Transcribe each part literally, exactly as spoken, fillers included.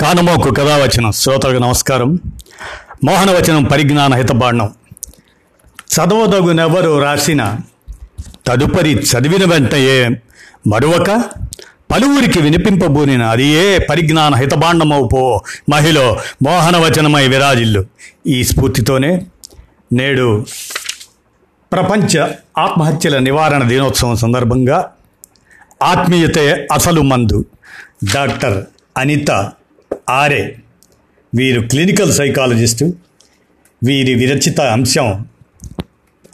కానుమోకు కథావచనం శ్రోతలకు నమస్కారం. మోహనవచనం పరిజ్ఞాన హితబాణం. చదవదగునెవరు రాసిన తదుపరి చదివిన వెంటయే మరువక పలువురికి వినిపింపబూనిన అది ఏ పరిజ్ఞాన హితబాండమవు పో మహిళ మోహనవచనమై విరాజిల్లు. ఈ స్ఫూర్తితోనే నేడు ప్రపంచ ఆత్మహత్యల నివారణ దినోత్సవం సందర్భంగా ఆత్మీయతే అసలు మందు డాక్టర్ అనితా ఆరే, వీరు క్లినికల్ సైకాలజిస్టు. వీరి విరచిత అంశం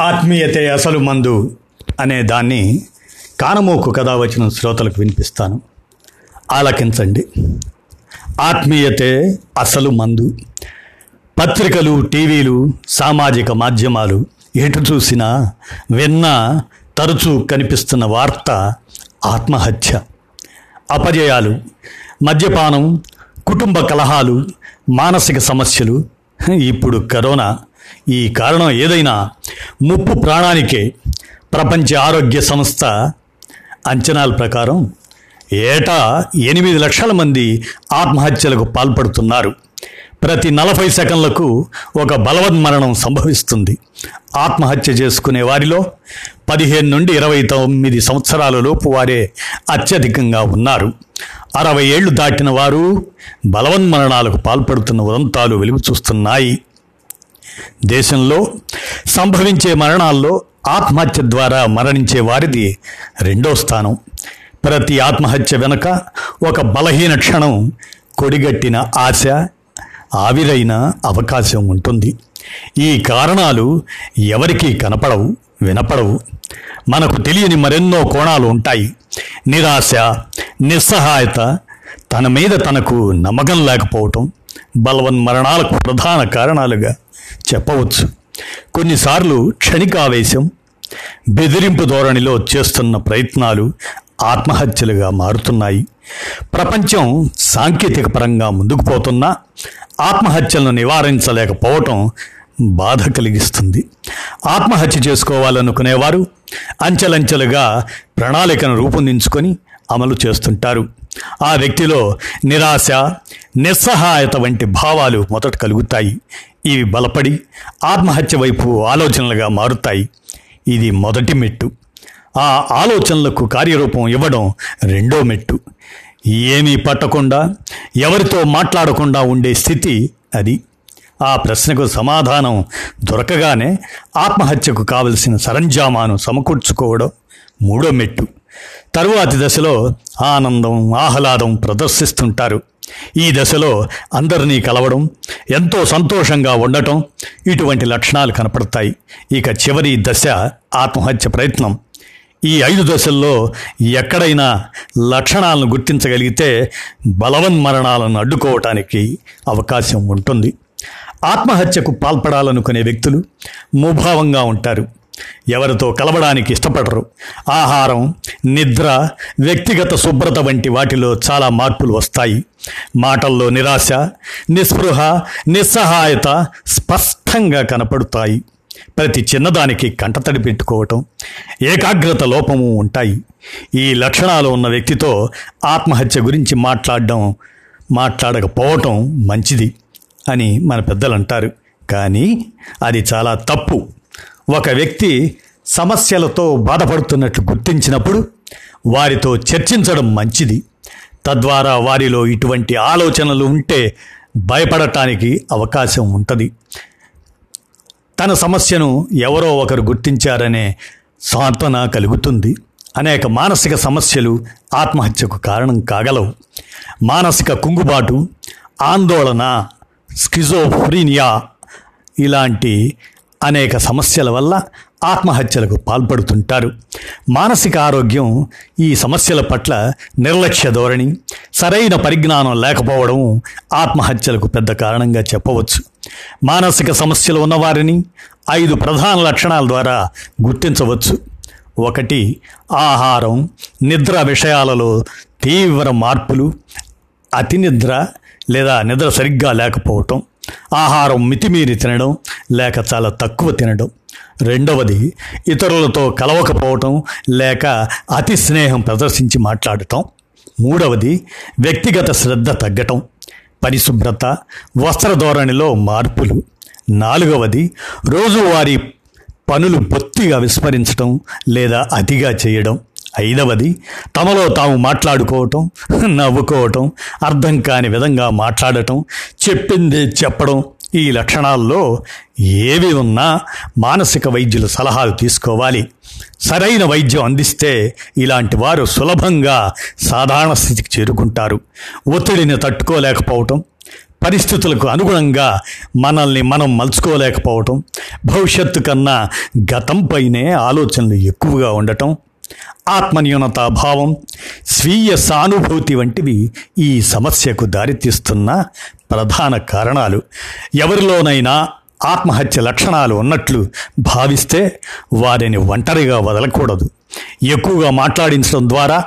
ఆత్మీయతే అసలు మందు అనే దాన్ని కానుమోకు కథావచనం శ్రోతలకు వినిపిస్తాను, ఆలకించండి. ఆత్మీయతే అసలు మందు. పత్రికలు, టీవీలు, సామాజిక మాధ్యమాలు, ఎటు చూసినా విన్నా తరచూ కనిపిస్తున్న వార్త ఆత్మహత్య, అపజయాలు, మద్యపానం, కుటుంబ కలహాలు, మానసిక సమస్యలు. ఇప్పుడు కరోనా. ఈ కారణం ఏదైనా ముప్పు ప్రాణానికే. ప్రపంచ ఆరోగ్య సంస్థ అంచనాల ప్రకారం ఏటా ఎనిమిది లక్షల మంది ఆత్మహత్యలకు పాల్పడుతున్నారు. ప్రతి నలభై సెకండ్లకు ఒక బలవన్మరణం సంభవిస్తుంది. ఆత్మహత్య చేసుకునే వారిలో పదిహేను నుండి ఇరవై తొమ్మిది సంవత్సరాల లోపు వారే అత్యధికంగా ఉన్నారు. అరవై ఏళ్లు దాటిన వారు బలవన్మరణాలకు పాల్పడుతున్న ఉదంతాలు వెలుగు చూస్తున్నాయి. దేశంలో సంభవించే మరణాల్లో ఆత్మహత్య ద్వారా మరణించే వారిది రెండో స్థానం. ప్రతి ఆత్మహత్య వెనుక ఒక బలహీన క్షణం, కొడిగట్టిన ఆశ, ఆవిరైన అవకాశం ఉంటుంది. ఈ కారణాలు ఎవరికీ కనపడవు, వినపడవు. మనకు తెలియని మరెన్నో కోణాలు ఉంటాయి. నిరాశ, నిస్సహాయత, తన మీద తనకు నమ్మకం లేకపోవటం బలవన్మరణాలకు ప్రధాన కారణాలుగా చెప్పవచ్చు. కొన్నిసార్లు క్షణికావేశం, బెదిరింపు ధోరణిలో చేస్తున్న ప్రయత్నాలు ఆత్మహత్యలుగా మారుతున్నాయి. ప్రపంచం సాంకేతిక పరంగా ముందుకు పోతున్నా ఆత్మహత్యలను నివారించలేకపోవటం బాధ కలిగిస్తుంది. ఆత్మహత్య చేసుకోవాలనుకునేవారు అంచెలంచెలుగా ప్రణాళికను రూపొందించుకొని అమలు చేస్తుంటారు. ఆ వ్యక్తిలో నిరాశ, నిస్సహాయత వంటి భావాలు మొదట కలుగుతాయి. ఇవి బలపడి ఆత్మహత్య వైపు ఆలోచనలుగా మారుతాయి. ఇది మొదటి మెట్టు. ఆ ఆలోచనలకు కార్యరూపం ఇవ్వడం రెండో మెట్టు. ఏమీ పట్టకుండా, ఎవరితో మాట్లాడకుండా ఉండే స్థితి అది. ఆ ప్రశ్నకు సమాధానం దొరకగానే ఆత్మహత్యకు కావలసిన సరంజామాను సమకూర్చుకోవడం మూడో మెట్టు. తరువాతి దశలో ఆనందం, ఆహ్లాదం ప్రదర్శిస్తుంటారు. ఈ దశలో అందరినీ కలవడం, ఎంతో సంతోషంగా ఉండటం, ఇటువంటి లక్షణాలు కనపడతాయి. ఇక చివరి దశ ఆత్మహత్య ప్రయత్నం. ఈ ఐదు దశల్లో ఎక్కడైనా లక్షణాలను గుర్తించగలిగితే బలవన్మరణాలను అడ్డుకోవటానికి అవకాశం ఉంటుంది. ఆత్మహత్యకు పాల్పడాలనుకునే వ్యక్తులు ముభావంగా ఉంటారు. ఎవరితో కలవడానికి ఇష్టపడరు. ఆహారం, నిద్ర, వ్యక్తిగత శుభ్రత వంటి వాటిలో చాలా మార్పులు వస్తాయి. మాటల్లో నిరాశ, నిస్పృహ, నిస్సహాయత స్పష్టంగా కనపడతాయి. ప్రతి చిన్నదానికి కంటతడి పెట్టుకోవటం, ఏకాగ్రత లోపము ఉంటాయి. ఈ లక్షణాలు ఉన్న వ్యక్తితో ఆత్మహత్య గురించి మాట్లాడడం మాట్లాడకపోవటం మంచిది అని మన పెద్దలు అంటారు. కానీ అది చాలా తప్పు. ఒక వ్యక్తి సమస్యలతో బాధపడుతున్నట్లు గుర్తించినప్పుడు వారితో చర్చించడం మంచిది. తద్వారా వారిలో ఇటువంటి ఆలోచనలు ఉంటే భయపడటానికి అవకాశం ఉంటుంది. తన సమస్యను ఎవరో ఒకరు గుర్తించారనే సాంత్వన కలుగుతుంది. అనేక మానసిక సమస్యలు ఆత్మహత్యకు కారణం కాగలవు. మానసిక కుంగుబాటు, ఆందోళన, స్కిజోఫ్రీనియా ఇలాంటి అనేక సమస్యల వల్ల ఆత్మహత్యలకు పాల్పడుతుంటారు. మానసిక ఆరోగ్యం ఈ సమస్యల పట్ల నిర్లక్ష్య ధోరణి, సరైన పరిజ్ఞానం లేకపోవడం ఆత్మహత్యలకు పెద్ద కారణంగా చెప్పవచ్చు. మానసిక సమస్యలు ఉన్నవారిని ఐదు ప్రధాన లక్షణాల ద్వారా గుర్తించవచ్చు. ఒకటి, ఆహారం, నిద్ర విషయాలలో తీవ్ర మార్పులు, అతి నిద్ర లేదా నిద్ర సరిగ్గా లేకపోవటం, ఆహారం మితిమీరి తినడం లేక చాలా తక్కువ తినడం. రెండవది, ఇతరులతో కలవకపోవటం లేక అతి స్నేహం ప్రదర్శించి మాట్లాడటం. మూడవది, వ్యక్తిగత శ్రద్ధ తగ్గటం. పరిశుభ్రత, వస్త్రధోరణిలో మార్పులు. నాలుగవది, రోజువారీ పనులు బొత్తిగా విస్మరించడం లేదా అతిగా చేయడం. ఐదవది, తమలో తాము మాట్లాడుకోవటం, నవ్వుకోవటం, అర్థం కాని విధంగా మాట్లాడటం, చెప్పిందే చెప్పడం. ఈ లక్షణాల్లో ఏవి ఉన్నా మానసిక వైద్యుల సలహాలు తీసుకోవాలి. సరైన వైద్యం అందిస్తే ఇలాంటి వారు సులభంగా సాధారణ స్థితికి చేరుకుంటారు. ఒత్తిడిని తట్టుకోలేకపోవటం, పరిస్థితులకు అనుగుణంగా మనల్ని మనం మలుచుకోలేకపోవటం, భవిష్యత్తు కన్నా గతంపైనే ఆలోచనలు ఎక్కువగా ఉండటం, ఆత్మన్యూనత భావం, స్వీయ సానుభూతి వంటివి ఈ సమస్యకు దారితీస్తున్న ప్రధాన కారణాలు. ఎవరిలోనైనా ఆత్మహత్య లక్షణాలు ఉన్నట్లు భావిస్తే వారిని ఒంటరిగా వదలకూడదు. ఎక్కువగా మాట్లాడించడం ద్వారా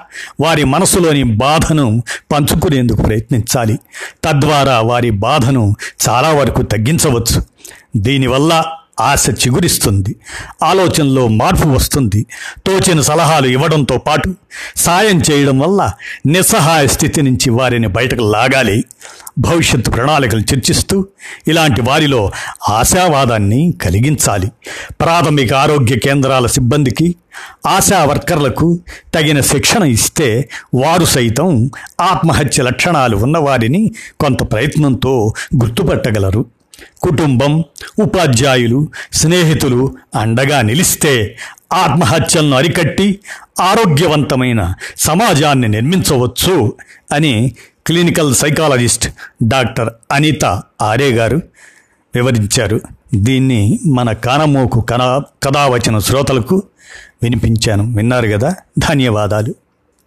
వారి మనసులోని బాధను పంచుకునేందుకు ప్రయత్నించాలి. తద్వారా వారి బాధను చాలా వరకు తగ్గించవచ్చు. దీనివల్ల ఆశ చిగురిస్తుంది, ఆలోచనలో మార్పు వస్తుంది. తోచిన సలహాలు ఇవ్వడంతో పాటు సాయం చేయడం వల్ల నిస్సహాయ స్థితి నుంచి వారిని బయటకు లాగాలి. భవిష్యత్తు ప్రణాళికలు చర్చిస్తూ ఇలాంటి వారిలో ఆశావాదాన్ని కలిగించాలి. ప్రాథమిక ఆరోగ్య కేంద్రాల సిబ్బందికి, ఆశా వర్కర్లకు తగిన శిక్షణ ఇస్తే వారు సైతం ఆత్మహత్య లక్షణాలు ఉన్నవారిని కొంత ప్రయత్నంతో గుర్తుపట్టగలరు. కుటుంబం, ఉపాధ్యాయులు, స్నేహితులు అండగా నిలిస్తే ఆత్మహత్యలను అరికట్టి ఆరోగ్యవంతమైన సమాజాన్ని నిర్మించవచ్చు అని క్లినికల్ సైకాలజిస్ట్ డాక్టర్ అనిత ఆరే గారు వివరించారు. దీన్ని మన కానమోకు కథావచన శ్రోతలకు వినిపించాను. విన్నారు కదా, ధన్యవాదాలు.